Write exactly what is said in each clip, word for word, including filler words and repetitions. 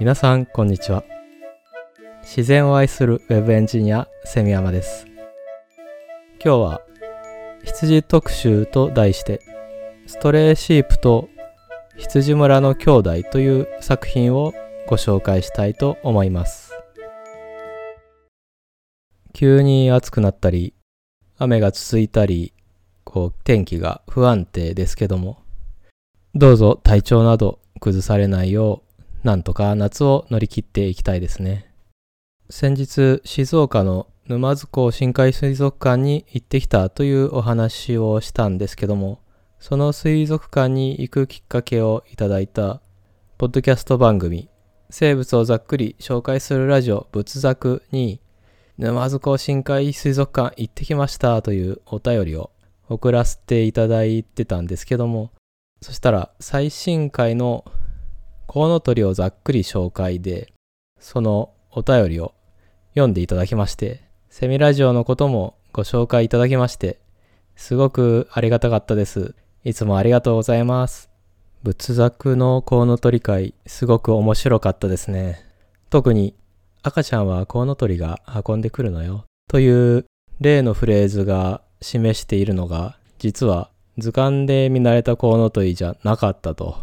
皆さんこんにちは。自然を愛するウェブエンジニアセミヤマです。今日は羊特集と題してストレイシープと羊村の兄弟という作品をご紹介したいと思います。急に暑くなったり雨が続いたりこう天気が不安定ですけども、どうぞ体調など崩されないようなんとか夏を乗り切っていきたいですね。先日静岡の沼津港深海水族館に行ってきたというお話をしたんですけども、その水族館に行くきっかけをいただいたポッドキャスト番組生物をざっくり紹介するラジオ仏作に沼津港深海水族館行ってきましたというお便りを送らせていただいてたんですけども、そしたら最新回のコウノトリをざっくり紹介でそのお便りを読んでいただきまして、セミラジオのこともご紹介いただきましてすごくありがたかったです。いつもありがとうございます。仏作のコウノトリ会すごく面白かったですね。特に赤ちゃんはコウノトリが運んでくるのよという例のフレーズが示しているのが、実は図鑑で見慣れたコウノトリじゃなかったと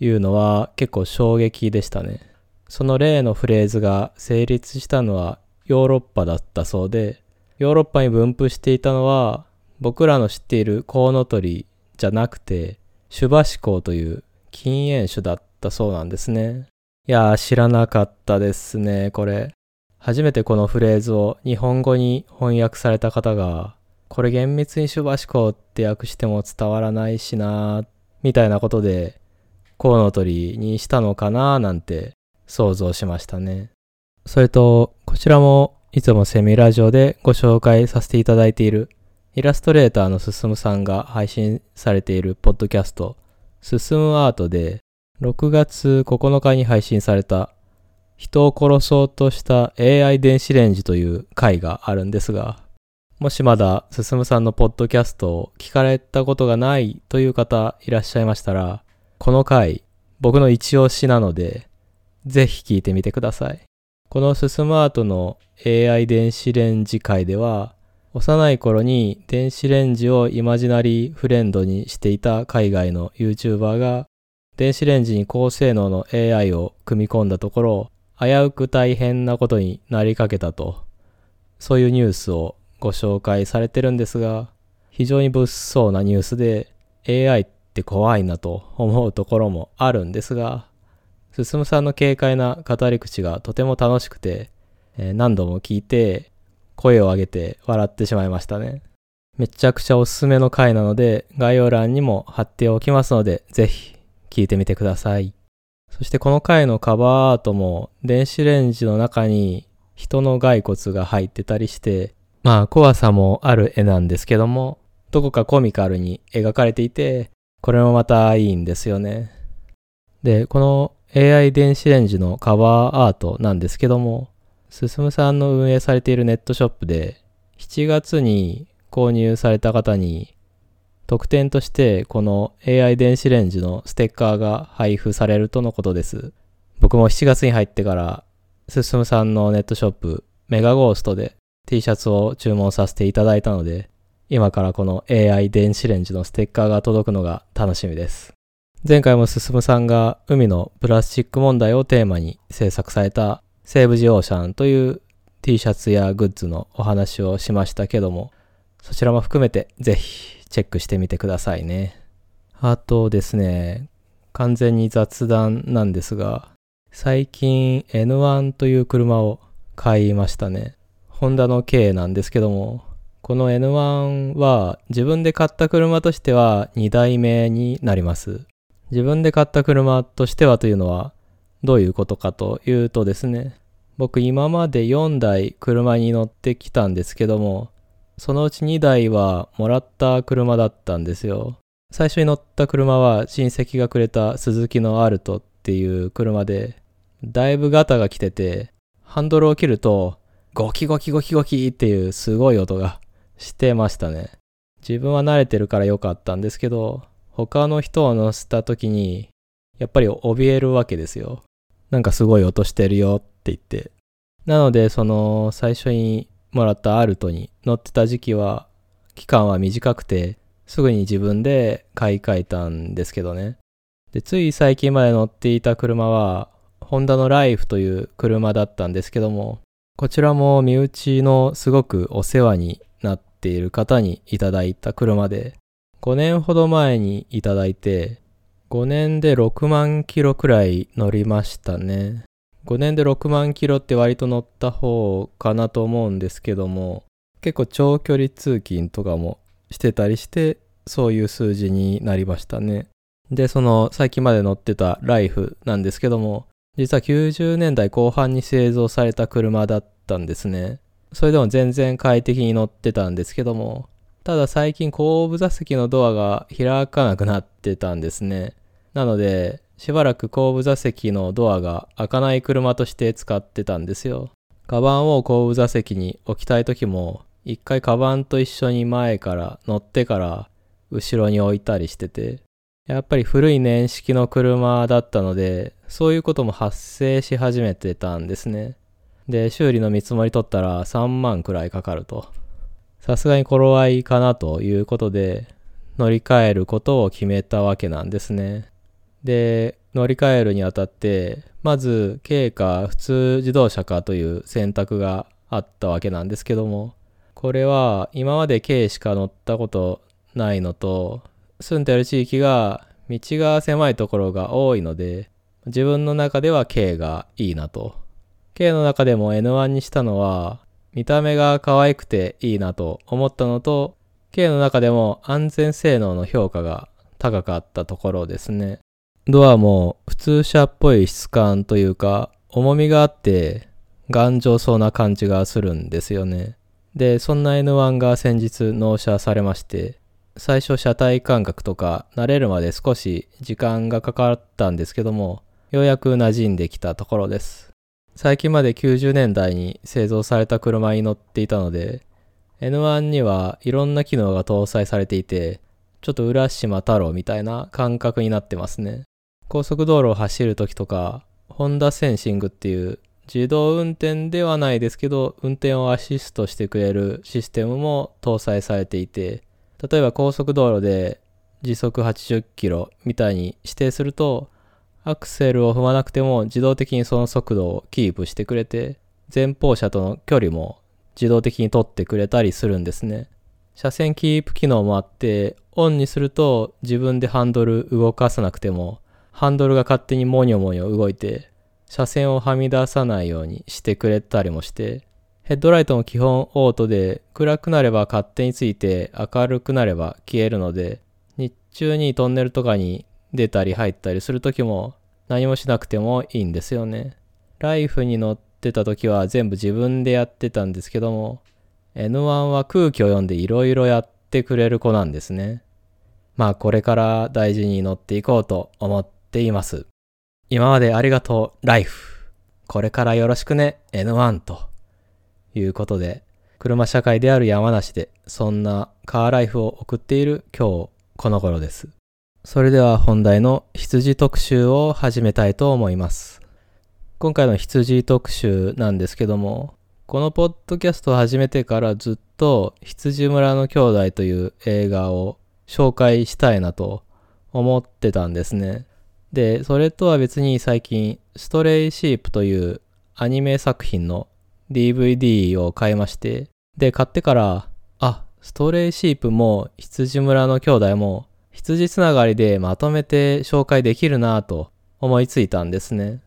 いうのは結構衝撃でしたね。その例のフレーズが成立したのはヨーロッパだったそうで、ヨーロッパに分布していたのは僕らの知っているコウノトリじゃなくてシュバシコウという近縁種だったそうなんですね。いやー知らなかったですね。これ初めてこのフレーズを日本語に翻訳された方が、これ厳密にシュバシコウって訳しても伝わらないしなーみたいなことでコウノトリにしたのかななんて想像しましたね。それとこちらもいつもセミラジオでご紹介させていただいているイラストレーターのすすむさんが配信されているポッドキャストすすむアートでろくがつここのかに配信された人を殺そうとした エーアイ 電子レンジという回があるんですが、もしまだすすむさんのポッドキャストを聞かれたことがないという方いらっしゃいましたら、この回僕の一押しなのでぜひ聞いてみてください。このすすむアートの エーアイ 電子レンジ回では幼い頃に電子レンジをイマジナリーフレンドにしていた海外の YouTuber が電子レンジに高性能の エーアイ を組み込んだところ危うく大変なことになりかけたと、そういうニュースをご紹介されてるんですが、非常に物騒なニュースで エーアイ って怖いなと思うところもあるんですが、進さんの軽快な語り口がとても楽しくて、えー、何度も聞いて声を上げて笑ってしまいましたね。めちゃくちゃおすすめの回なので概要欄にも貼っておきますのでぜひ聞いてみてください。そしてこの回のカバーアートも電子レンジの中に人の骸骨が入ってたりして、まあ怖さもある絵なんですけども、どこかコミカルに描かれていて、これもまたいいんですよね。で、この エーアイ 電子レンジのカバーアートなんですけども、すすむさんの運営されているネットショップでしちがつに購入された方に特典としてこの エーアイ 電子レンジのステッカーが配布されるとのことです。僕もしちがつに入ってからすすむさんのネットショップメガゴーストで T シャツを注文させていただいたので、今からこの エーアイ 電子レンジのステッカーが届くのが楽しみです。前回も進さんが海のプラスチック問題をテーマに制作されたセーブ・ジ・オーシャンという T シャツやグッズのお話をしましたけども、そちらも含めてぜひチェックしてみてくださいね。あとですね、完全に雑談なんですが、最近 エヌワン という車を買いましたね。ホンダの K なんですけども、この エヌワン は自分で買った車としてはにだいめになります。自分で買った車としてはというのはどういうことかというとですね、僕今までよんだい車に乗ってきたんですけども、そのうちにだいはもらった車だったんですよ。最初に乗った車は親戚がくれたスズキのアルトっていう車で、だいぶガタが来てて、ハンドルを切るとゴキゴキゴキゴキっていうすごい音がしてましたね。自分は慣れてるから良かったんですけど、他の人を乗せた時にやっぱり怯えるわけですよ。なんかすごい音してるよって言って。なのでその最初にもらったアルトに乗ってた時期は、期間は短くて、すぐに自分で買い替えたんですけどね。で、つい最近まで乗っていた車は、ホンダのライフという車だったんですけども、こちらも身内のすごくお世話になっている方にいただいた車で、ごねんほど前にいただいて、ごねんでろくまんキロくらい乗りましたね。ごねんでろくまんキロって割と乗った方かなと思うんですけども、結構長距離通勤とかもしてたりして、そういう数字になりましたね。で、その最近まで乗ってたライフなんですけども、実はきゅうじゅうねんだいこう半に製造された車だったんですね。それでも全然快適に乗ってたんですけども、ただ最近後部座席のドアが開かなくなってたんですね。なので、しばらく後部座席のドアが開かない車として使ってたんですよ。カバンを後部座席に置きたい時も、一回カバンと一緒に前から乗ってから後ろに置いたりしてて、やっぱり古い年式の車だったので、そういうことも発生し始めてたんですね。で、修理の見積もり取ったらさんまんくらいかかると。さすがに頃合いかなということで、乗り換えることを決めたわけなんですね。で、乗り換えるにあたって、まず軽か普通自動車かという選択があったわけなんですけども、これは今まで軽しか乗ったことないのと、住んでる地域が道が狭いところが多いので、自分の中では軽がいいなと。軽の中でも エヌワン にしたのは、見た目が可愛くていいなと思ったのと、軽の中でも安全性能の評価が高かったところですね。ドアも普通車っぽい質感というか、重みがあって頑丈そうな感じがするんですよね。で、そんな エヌワン が先日納車されまして、最初車体感覚とか慣れるまで少し時間がかかったんですけども、ようやく馴染んできたところです。最近まできゅうじゅうねんだいに製造された車に乗っていたので、エヌワン にはいろんな機能が搭載されていて、ちょっと浦島太郎みたいな感覚になってますね。高速道路を走るときとか、ホンダセンシングっていう自動運転ではないですけど、運転をアシストしてくれるシステムも搭載されていて、例えば高速道路で時速はちじゅっキロみたいに指定すると、アクセルを踏まなくても自動的にその速度をキープしてくれて、前方車との距離も自動的に取ってくれたりするんですね。車線キープ機能もあって、オンにすると自分でハンドル動かさなくても、ハンドルが勝手にモニョモニョ動いて、車線をはみ出さないようにしてくれたりもして、ヘッドライトも基本オートで、暗くなれば勝手について明るくなれば消えるので、日中にトンネルとかに出たり入ったりするときも何もしなくてもいいんですよね。ライフに乗ってたときは全部自分でやってたんですけども、 エヌワン は空気を読んでいろいろやってくれる子なんですね。まあこれから大事に乗っていこうと思っています。今までありがとうライフ。これからよろしくね エヌワン と。いうことで、車社会である山梨でそんなカーライフを送っている今日この頃です。それでは本題の羊特集を始めたいと思います。今回の羊特集なんですけども、このポッドキャストを始めてからずっと羊村の兄弟という映画を紹介したいなと思ってたんですね。で、それとは別に最近ストレイシープというアニメ作品のディーブイディー を買いまして、で、買ってから、あ、ストレイシープも羊村の兄弟も羊つながりでまとめて紹介できるなぁと思いついたんですね。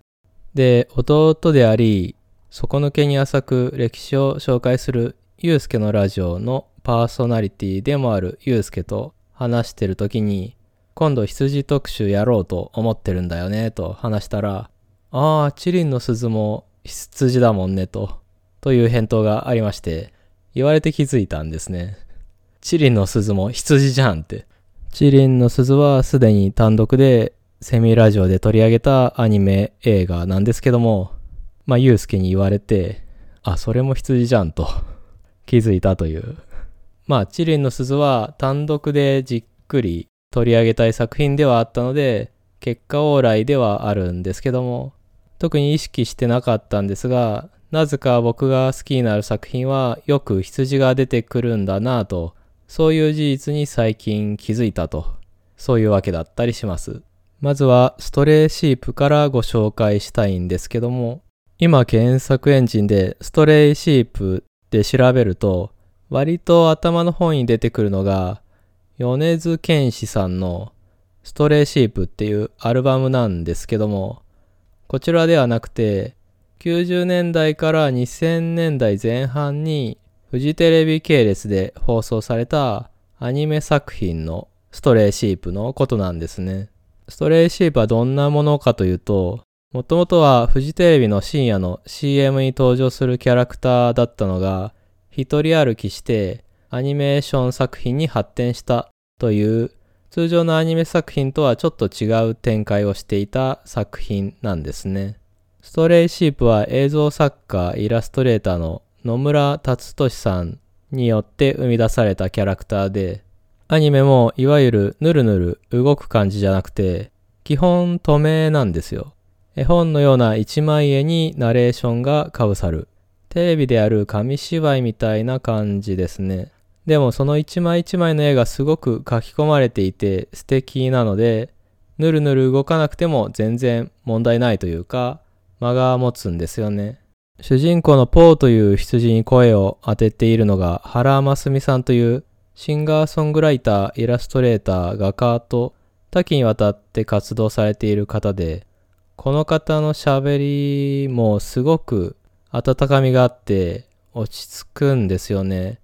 で、弟であり、底抜けに浅く歴史を紹介するゆうすけのラジオのパーソナリティでもあるゆうすけと話してるときに、今度羊特集やろうと思ってるんだよねと話したら、ああ、チリンの鈴も羊だもんねと。という返答がありまして、言われて気づいたんですね。チリンの鈴も羊じゃんって。チリンの鈴はすでに単独でセミラジオで取り上げたアニメ映画なんですけども、まあユウスケに言われて、あ、それも羊じゃんと気づいたという。まあチリンの鈴は単独でじっくり取り上げたい作品ではあったので、結果往来ではあるんですけども、特に意識してなかったんですが、なぜか僕が好きになる作品はよく羊が出てくるんだなぁと、そういう事実に最近気づいたと、そういうわけだったりします。まずはストレイシープからご紹介したいんですけども、今検索エンジンでストレイシープで調べると、割と頭の方に出てくるのが、米津玄師さんのストレイシープっていうアルバムなんですけども、こちらではなくて、きゅうじゅうねんだいからにせんねんだいぜん半にフジテレビ系列で放送されたアニメ作品のストレイシープのことなんですね。ストレイシープはどんなものかというと、もともとはフジテレビの深夜の シーエム に登場するキャラクターだったのが、一人歩きしてアニメーション作品に発展したという、通常のアニメ作品とはちょっと違う展開をしていた作品なんですね。ストレイシープは映像作家、イラストレーターの野村達俊さんによって生み出されたキャラクターで、アニメもいわゆるヌルヌル動く感じじゃなくて、基本透明なんですよ。絵本のような一枚絵にナレーションがかぶさる。テレビでやる紙芝居みたいな感じですね。でもその一枚一枚の絵がすごく描き込まれていて素敵なので、ヌルヌル動かなくても全然問題ないというか、間が持つんですよね。主人公のポーという羊に声を当てているのが原真澄さんというシンガーソングライター、イラストレーター、画家と多岐にわたって活動されている方で、この方の喋りもすごく温かみがあって落ち着くんですよね。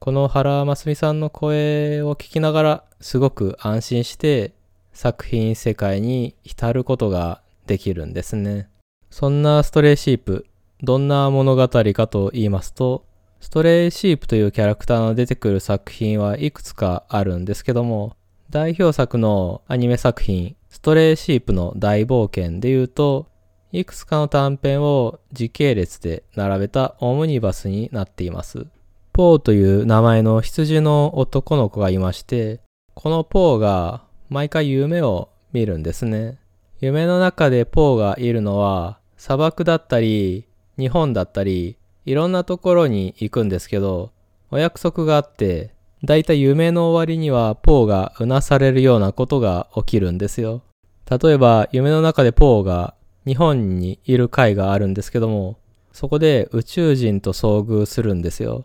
この原真澄さんの声を聞きながらすごく安心して作品世界に浸ることができるんですね。そんなストレイシープ、どんな物語かと言いますと、ストレイシープというキャラクターの出てくる作品はいくつかあるんですけども、代表作のアニメ作品、ストレイシープの大冒険でいうと、いくつかの短編を時系列で並べたオムニバスになっています。ポーという名前の羊の男の子がいまして、このポーが毎回夢を見るんですね。夢の中でポーがいるのは、砂漠だったり日本だったりいろんなところに行くんですけど、お約束があってだいたい夢の終わりにはポーがうなされるようなことが起きるんですよ。例えば夢の中でポーが日本にいる回があるんですけども、そこで宇宙人と遭遇するんですよ。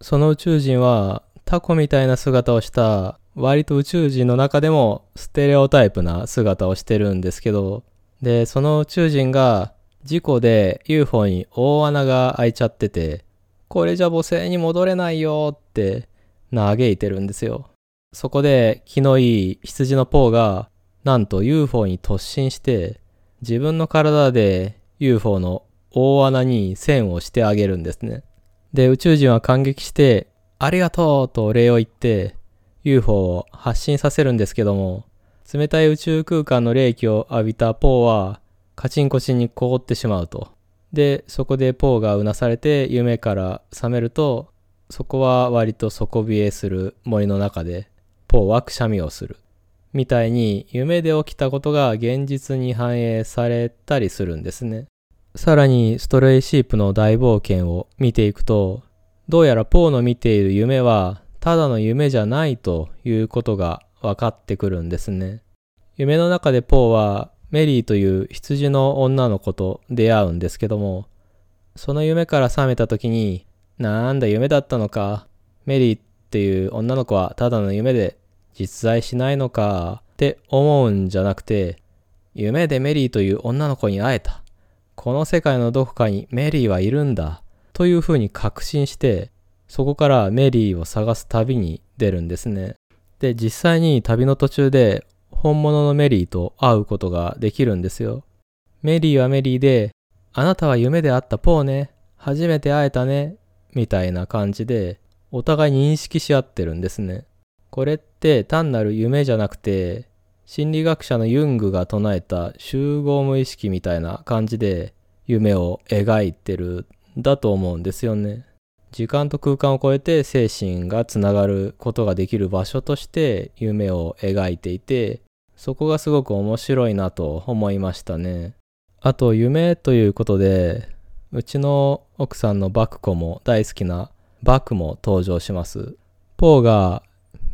その宇宙人はタコみたいな姿をした、割と宇宙人の中でもステレオタイプな姿をしてるんですけど、でその宇宙人が事故で ユーフォー に大穴が開いちゃってて、これじゃ母性に戻れないよって嘆いてるんですよ。そこで気のいい羊のポーがなんと ユーフォー に突進して、自分の体で ユーフォー の大穴に栓をしてあげるんですね。で宇宙人は感激してありがとうとお礼を言って ユーフォー を発進させるんですけども、冷たい宇宙空間の冷気を浴びたポーはカチンコチンに凍ってしまうと。でそこでポーがうなされて夢から覚めると、そこは割と底冷えする森の中でポーはくしゃみをするみたいに、夢で起きたことが現実に反映されたりするんですね。さらにストレイシープの大冒険を見ていくと、どうやらポーの見ている夢はただの夢じゃないということが分かってくるんですね。夢の中でポーはメリーという羊の女の子と出会うんですけども、その夢から覚めた時に、なんだ夢だったのか、メリーっていう女の子はただの夢で実在しないのかって思うんじゃなくて、夢でメリーという女の子に会えた、この世界のどこかにメリーはいるんだというふうに確信して、そこからメリーを探す旅に出るんですね。で実際に旅の途中で本物のメリーと会うことができるんですよ。メリーはメリーで、あなたは夢で会ったポーね、初めて会えたねみたいな感じでお互い認識し合ってるんですね。これって単なる夢じゃなくて、心理学者のユングが唱えた集合無意識みたいな感じで夢を描いてるんだと思うんですよね。時間と空間を超えて精神がつながることができる場所として夢を描いていて、そこがすごく面白いなと思いましたね。あと夢ということで、うちの奥さんのバク子も大好きなバクも登場します。ポーが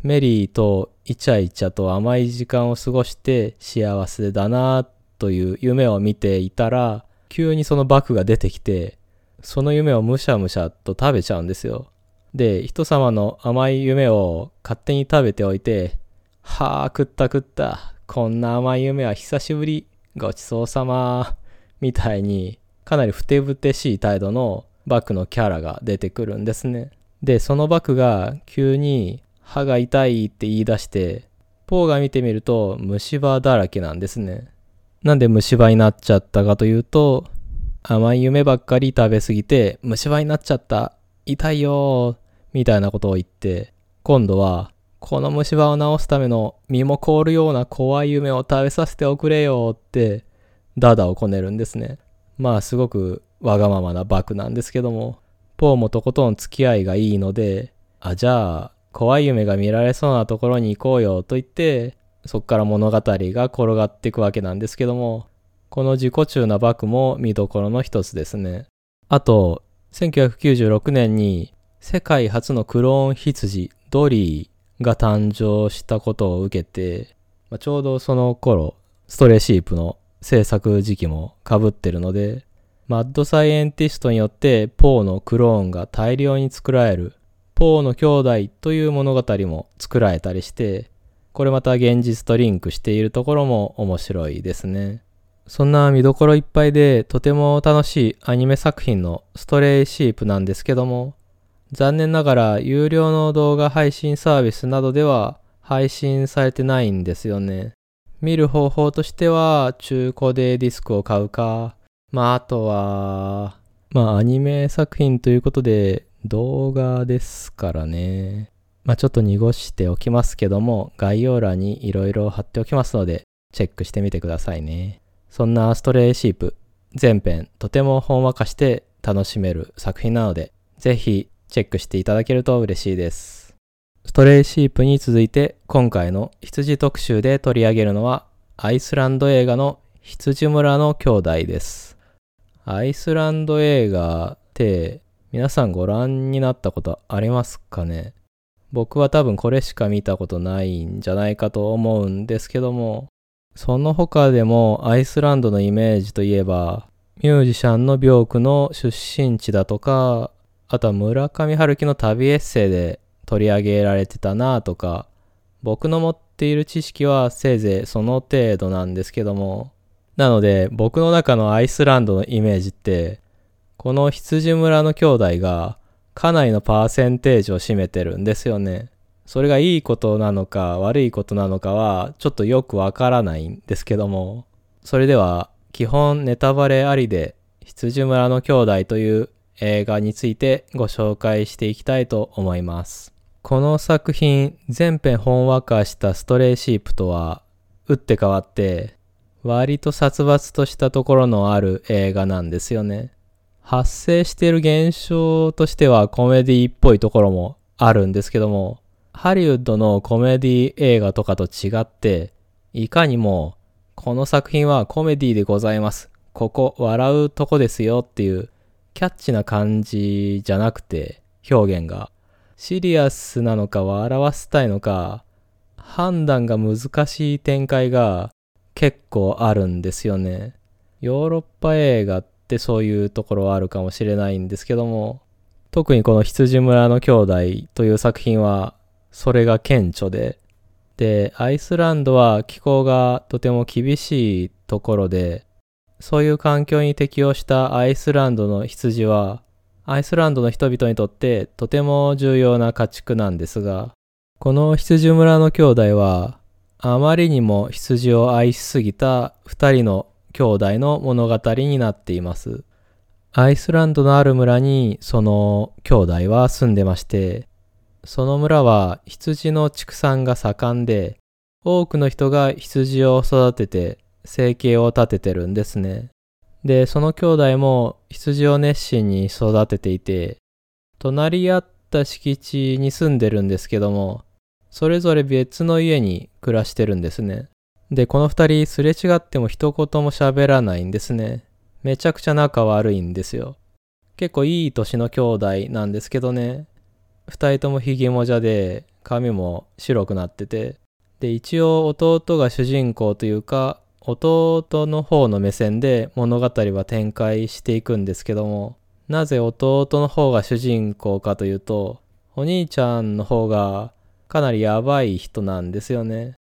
メリーとイチャイチャと甘い時間を過ごして幸せだなという夢を見ていたら、急にそのバクが出てきて、その夢をむしゃむしゃと食べちゃうんですよ。で、人様の甘い夢を勝手に食べておいて、はあ食った食った、こんな甘い夢は久しぶり、ごちそうさまみたいに、かなりふてぶてしい態度のバクのキャラが出てくるんですね。で、そのバクが急に歯が痛いって言い出して、ポーが見てみると虫歯だらけなんですね。なんで虫歯になっちゃったかというと、甘い夢ばっかり食べすぎて虫歯になっちゃった、痛いよみたいなことを言って、今度はこの虫歯を治すための身も凍るような怖い夢を食べさせておくれよってダダをこねるんですね。まあすごくわがままなバクなんですけども、ポーもとことん付き合いがいいので、あ、じゃあ怖い夢が見られそうなところに行こうよと言って、そっから物語が転がっていくわけなんですけども、この自己中なバクも見どころの一つですね。あとせんきゅうひゃくきゅうじゅうろくねんに世界初のクローン羊ドリーが誕生したことを受けて、まあ、ちょうどその頃ストレイシープの制作時期も被ってるので、マッドサイエンティストによってポーのクローンが大量に作られるポーの兄弟という物語も作られたりして、これまた現実とリンクしているところも面白いですね。そんな見どころいっぱいでとても楽しいアニメ作品のストレイシープなんですけども、残念ながら有料の動画配信サービスなどでは配信されてないんですよね。見る方法としては中古でディスクを買うか、まああとはまあアニメ作品ということで動画ですからね、まあちょっと濁しておきますけども、概要欄にいろいろ貼っておきますのでチェックしてみてくださいね。そんなストレイシープ全編とてもほんわかして楽しめる作品なので、ぜひチェックしていただけると嬉しいです。ストレイシープに続いて今回の羊特集で取り上げるのはアイスランド映画の羊村の兄弟です。アイスランド映画って皆さんご覧になったことありますかね。僕は多分これしか見たことないんじゃないかと思うんですけども、その他でもアイスランドのイメージといえばミュージシャンのビョークの出身地だとか、あとは村上春樹の旅エッセイで取り上げられてたなとか、僕の持っている知識はせいぜいその程度なんですけども、なので僕の中のアイスランドのイメージって、この羊村の兄弟がかなりのパーセンテージを占めてるんですよね。それがいいことなのか悪いことなのかはちょっとよくわからないんですけども、それでは基本ネタバレありで羊村の兄弟という映画についてご紹介していきたいと思います。この作品全編ほんわかしたストレイシープとは打って変わって割と殺伐としたところのある映画なんですよね。発生している現象としてはコメディっぽいところもあるんですけども、ハリウッドのコメディ映画とかと違っていかにもこの作品はコメディでございます、ここ笑うとこですよっていうキャッチな感じじゃなくて、表現がシリアスなのか笑わせたいのか判断が難しい展開が結構あるんですよね。ヨーロッパ映画ってそういうところはあるかもしれないんですけども、特にこの羊村の兄弟という作品はそれが顕著で、でアイスランドは気候がとても厳しいところで、そういう環境に適応したアイスランドの羊はアイスランドの人々にとってとても重要な家畜なんですが、この羊村の兄弟はあまりにも羊を愛しすぎたふたりの兄弟の物語になっています。アイスランドのある村にその兄弟は住んでまして、その村は羊の畜産が盛んで、多くの人が羊を育てて生計を立ててるんですね。で、その兄弟も羊を熱心に育てていて、隣り合った敷地に住んでるんですけども、それぞれ別の家に暮らしてるんですね。で、この二人すれ違っても一言も喋らないんですね。めちゃくちゃ仲悪いんですよ。結構いい年の兄弟なんですけどね。二人ともひげもじゃで、髪も白くなってて。で、一応弟が主人公というか、弟の方の目線で物語は展開していくんですけども、なぜ弟の方が主人公かというと、お兄ちゃんの方がかなりやばい人なんですよね。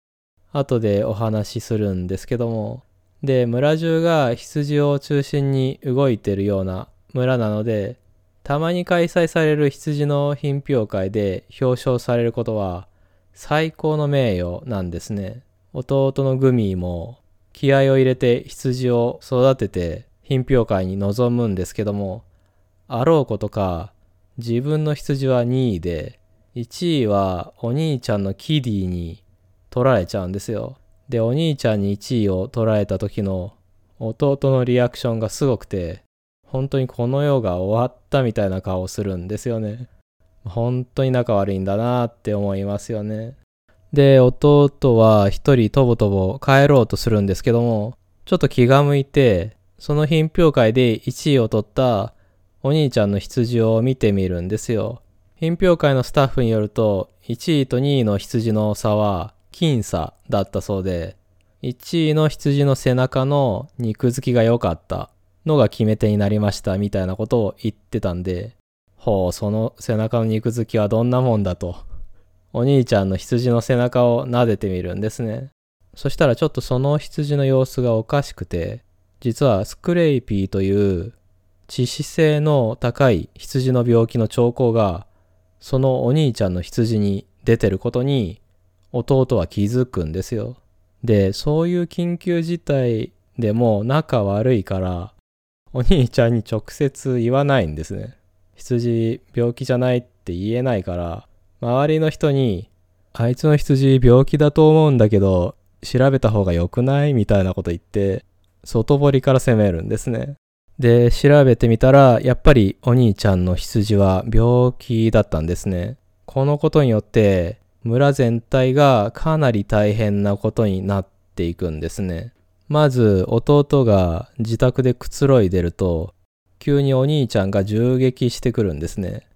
後でお話しするんですけども。で、村中が羊を中心に動いてるような村なので、たまに開催される羊の品評会で表彰されることは最高の名誉なんですね。弟のグミも気合を入れて羊を育てて品評会に臨むんですけども、あろうことか自分の羊はにいで、いちいはお兄ちゃんのキディに取られちゃうんですよ。で、お兄ちゃんにいちいを取られた時の弟のリアクションがすごくて、本当にこの世が終わったみたいな顔をするんですよね。本当に仲悪いんだなって思いますよね。で、弟は一人とぼとぼ帰ろうとするんですけども、ちょっと気が向いて、その品評会でいちいを取ったお兄ちゃんの羊を見てみるんですよ。品評会のスタッフによると、いちいとにいの羊の差は僅差だったそうで、いちいの羊の背中の肉付きが良かったのが決め手になりましたみたいなことを言ってたんで、ほう、その背中の肉付きはどんなもんだと、お兄ちゃんの羊の背中を撫でてみるんですね。そしたらちょっとその羊の様子がおかしくて、実はスクレイピーという致死性の高い羊の病気の兆候がそのお兄ちゃんの羊に出てることに弟は気づくんですよ。で、そういう緊急事態でも仲悪いからお兄ちゃんに直接言わないんですね。羊病気じゃないって言えないから、周りの人に、あいつの羊病気だと思うんだけど、調べた方が良くないみたいなこと言って、外堀から攻めるんですね。で、調べてみたら、やっぱりお兄ちゃんの羊は病気だったんですね。このことによって、村全体がかなり大変なことになっていくんですね。まず弟が自宅でくつろいでると、急にお兄ちゃんが銃撃してくるんですね。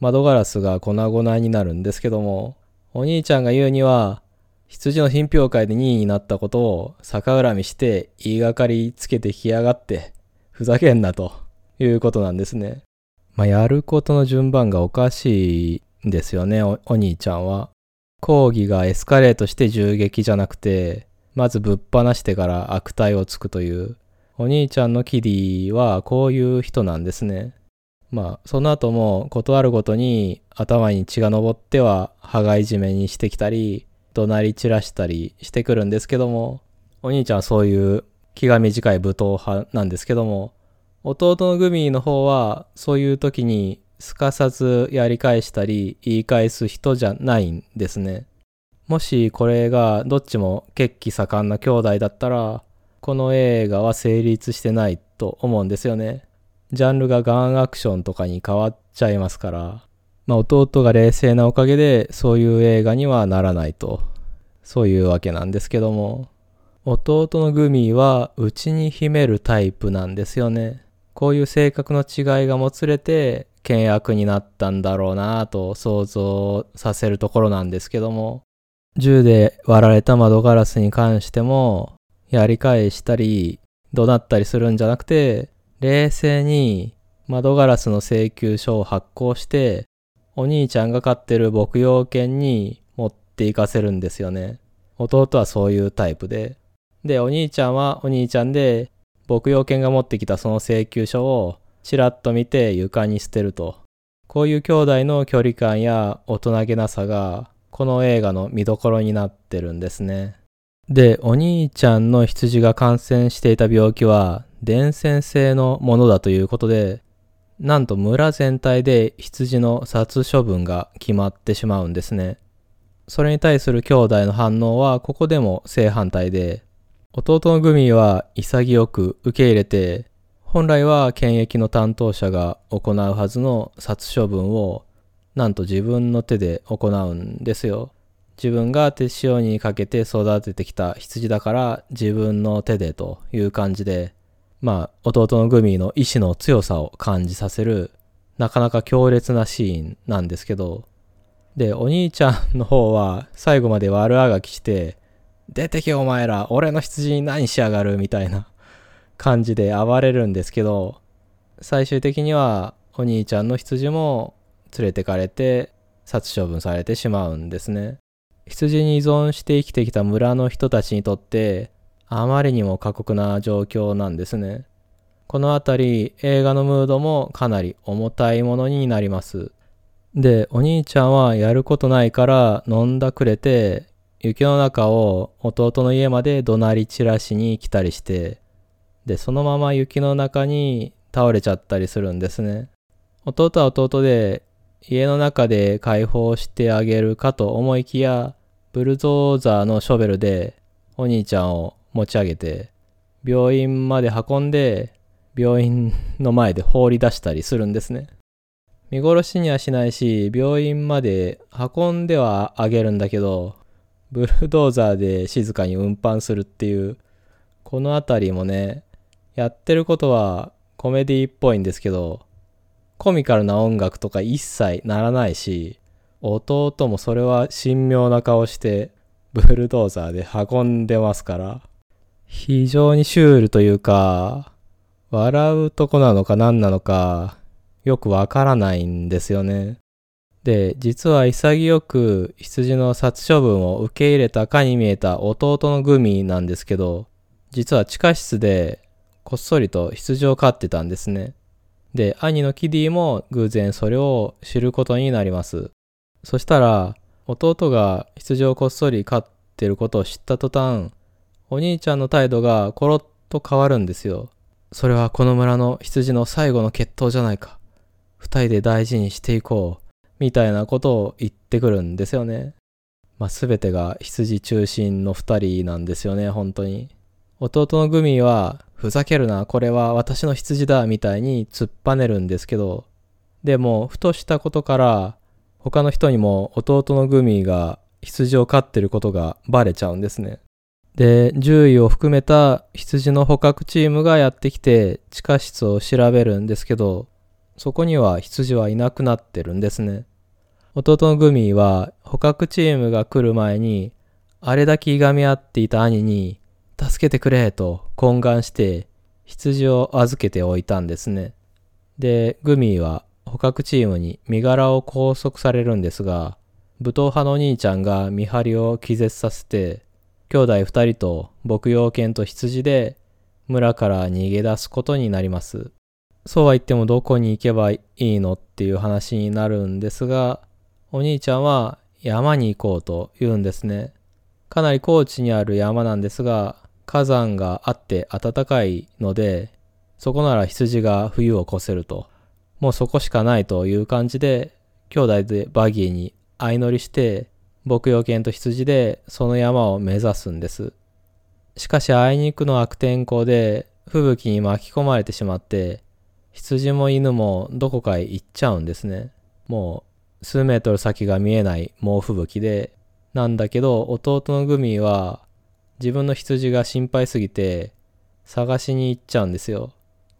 窓ガラスが粉々になるんですけども、お兄ちゃんが言うには、羊の品評会でにいになったことを逆恨みして言いがかりつけてきやがって、ふざけんなということなんですね。まあ、やることの順番がおかしいんですよね、お、お兄ちゃんは。抗議がエスカレートして銃撃じゃなくて、まずぶっ放してから悪態をつくという、お兄ちゃんのキディはこういう人なんですね。まあ、その後もことあるごとに頭に血が上っては羽交い締めにしてきたり、怒鳴り散らしたりしてくるんですけども、お兄ちゃんはそういう気が短い武闘派なんですけども、弟のグミの方はそういう時にすかさずやり返したり言い返す人じゃないんですね。もしこれがどっちも血気盛んな兄弟だったら、この映画は成立してないと思うんですよね。ジャンルがガンアクションとかに変わっちゃいますから、まあ、弟が冷静なおかげでそういう映画にはならないと、そういうわけなんですけども、弟のグミは内に秘めるタイプなんですよね。こういう性格の違いがもつれて険悪になったんだろうなぁと想像させるところなんですけども、銃で割られた窓ガラスに関しても、やり返したり怒鳴ったりするんじゃなくて、冷静に窓ガラスの請求書を発行して、お兄ちゃんが飼ってる牧羊犬に持っていかせるんですよね。弟はそういうタイプで。で、お兄ちゃんはお兄ちゃんで、牧羊犬が持ってきたその請求書をちらっと見て床に捨てると。こういう兄弟の距離感や大人げなさが、この映画の見どころになってるんですね。で、お兄ちゃんの羊が感染していた病気は伝染性のものだということで、なんと村全体で羊の殺処分が決まってしまうんですね。それに対する兄弟の反応はここでも正反対で、弟のグミは潔く受け入れて、本来は検疫の担当者が行うはずの殺処分をなんと自分の手で行うんですよ。自分が手塩にかけて育ててきた羊だから自分の手でという感じで、まあ弟のグミの意志の強さを感じさせるなかなか強烈なシーンなんですけど、でお兄ちゃんの方は最後まで悪あがきして出てけお前ら俺の羊に何しやがるみたいな感じで暴れるんですけど、最終的にはお兄ちゃんの羊も連れてかれて殺処分されてしまうんですね。羊に依存して生きてきた村の人たちにとってあまりにも過酷な状況なんですね。このあたり映画のムードもかなり重たいものになります。でお兄ちゃんはやることないから飲んだくれて雪の中を弟の家まで怒鳴り散らしに来たりして、でそのまま雪の中に倒れちゃったりするんですね。弟は弟で家の中で解放してあげるかと思いきや、ブルドーザーのショベルでお兄ちゃんを持ち上げて病院まで運んで病院の前で放り出したりするんですね。見殺しにはしないし病院まで運んではあげるんだけど、ブルドーザーで静かに運搬するっていう、このあたりもね、やってることはコメディっぽいんですけどコミカルな音楽とか一切ならないし、弟もそれは神妙な顔してブルドーザーで運んでますから、非常にシュールというか笑うとこなのか何なのかよくわからないんですよね。で実は潔く羊の殺処分を受け入れたかに見えた弟のグミなんですけど、実は地下室でこっそりと羊を飼ってたんですね。で、兄のキディも偶然それを知ることになります。そしたら、弟が羊をこっそり飼ってることを知った途端、お兄ちゃんの態度がコロッと変わるんですよ。それはこの村の羊の最後の血統じゃないか。二人で大事にしていこう。みたいなことを言ってくるんですよね。まあ、すべてが羊中心の二人なんですよね、本当に。弟のグミは、ふざけるな、これは私の羊だみたいに突っぱねるんですけど、でもふとしたことから他の人にも弟のグミが羊を飼ってることがバレちゃうんですね。で、獣医を含めた羊の捕獲チームがやってきて地下室を調べるんですけど、そこには羊はいなくなってるんですね。弟のグミは捕獲チームが来る前にあれだけいがみ合っていた兄に助けてくれと懇願して羊を預けておいたんですね。で、グミは捕獲チームに身柄を拘束されるんですが、武闘派のお兄ちゃんが見張りを気絶させて、兄弟二人と牧羊犬と羊で村から逃げ出すことになります。そうは言ってもどこに行けばいいのっていう話になるんですが、お兄ちゃんは山に行こうと言うんですね。かなり高地にある山なんですが、火山があって暖かいので、そこなら羊が冬を越せると、もうそこしかないという感じで兄弟でバギーに相乗りして牧羊犬と羊でその山を目指すんです。しかしあいにくの悪天候で吹雪に巻き込まれてしまって、羊も犬もどこかへ行っちゃうんですね。もう数メートル先が見えない猛吹雪で、なんだけど弟のグミは自分の羊が心配すぎて探しに行っちゃうんですよ。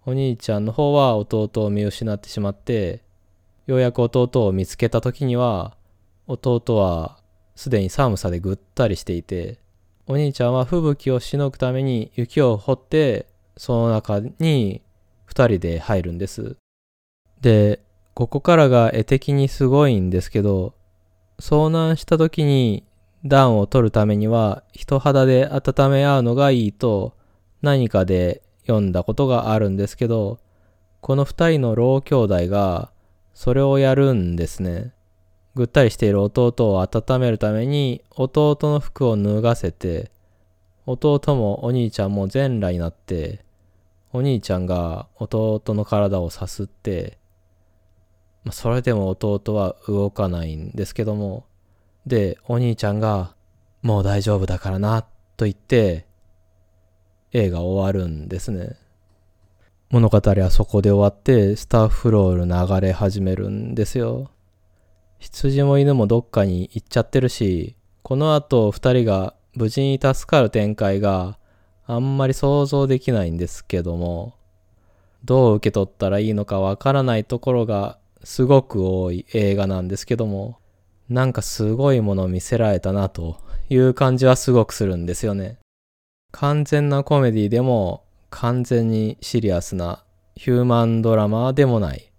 お兄ちゃんの方は弟を見失ってしまって、ようやく弟を見つけた時には弟はすでに寒さでぐったりしていて、お兄ちゃんは吹雪をしのぐために雪を掘ってその中に二人で入るんです。でここからが絵的にすごいんですけど、遭難した時に暖を取るためには人肌で温め合うのがいいと何かで読んだことがあるんですけど、この二人の老兄弟がそれをやるんですね。ぐったりしている弟を温めるために弟の服を脱がせて、弟もお兄ちゃんも全裸になって、お兄ちゃんが弟の体をさすって、それでも弟は動かないんですけども、で、お兄ちゃんが、もう大丈夫だからな、と言って、映画終わるんですね。物語はそこで終わって、スタッフロール流れ始めるんですよ。羊も犬もどっかに行っちゃってるし、この後ふたりが無事に助かる展開があんまり想像できないんですけども、どう受け取ったらいいのかわからないところがすごく多い映画なんですけども、なんかすごいものを見せられたなという感じはすごくするんですよね。完全なコメディでも完全にシリアスなヒューマンドラマでもない。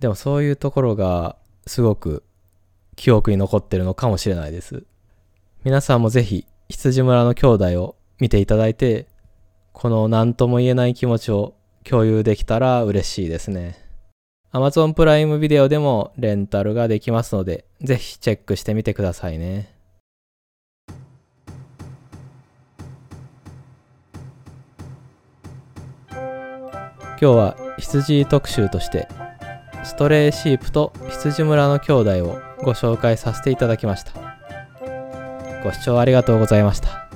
でもそういうところがすごく記憶に残ってるのかもしれないです。皆さんもぜひ羊村の兄弟を見ていただいて、この何とも言えない気持ちを共有できたら嬉しいですね。Amazon プライムビデオでもレンタルができますので、ぜひチェックしてみてくださいね。今日は羊特集としてストレイシープと羊村の兄弟をご紹介させていただきました。ご視聴ありがとうございました。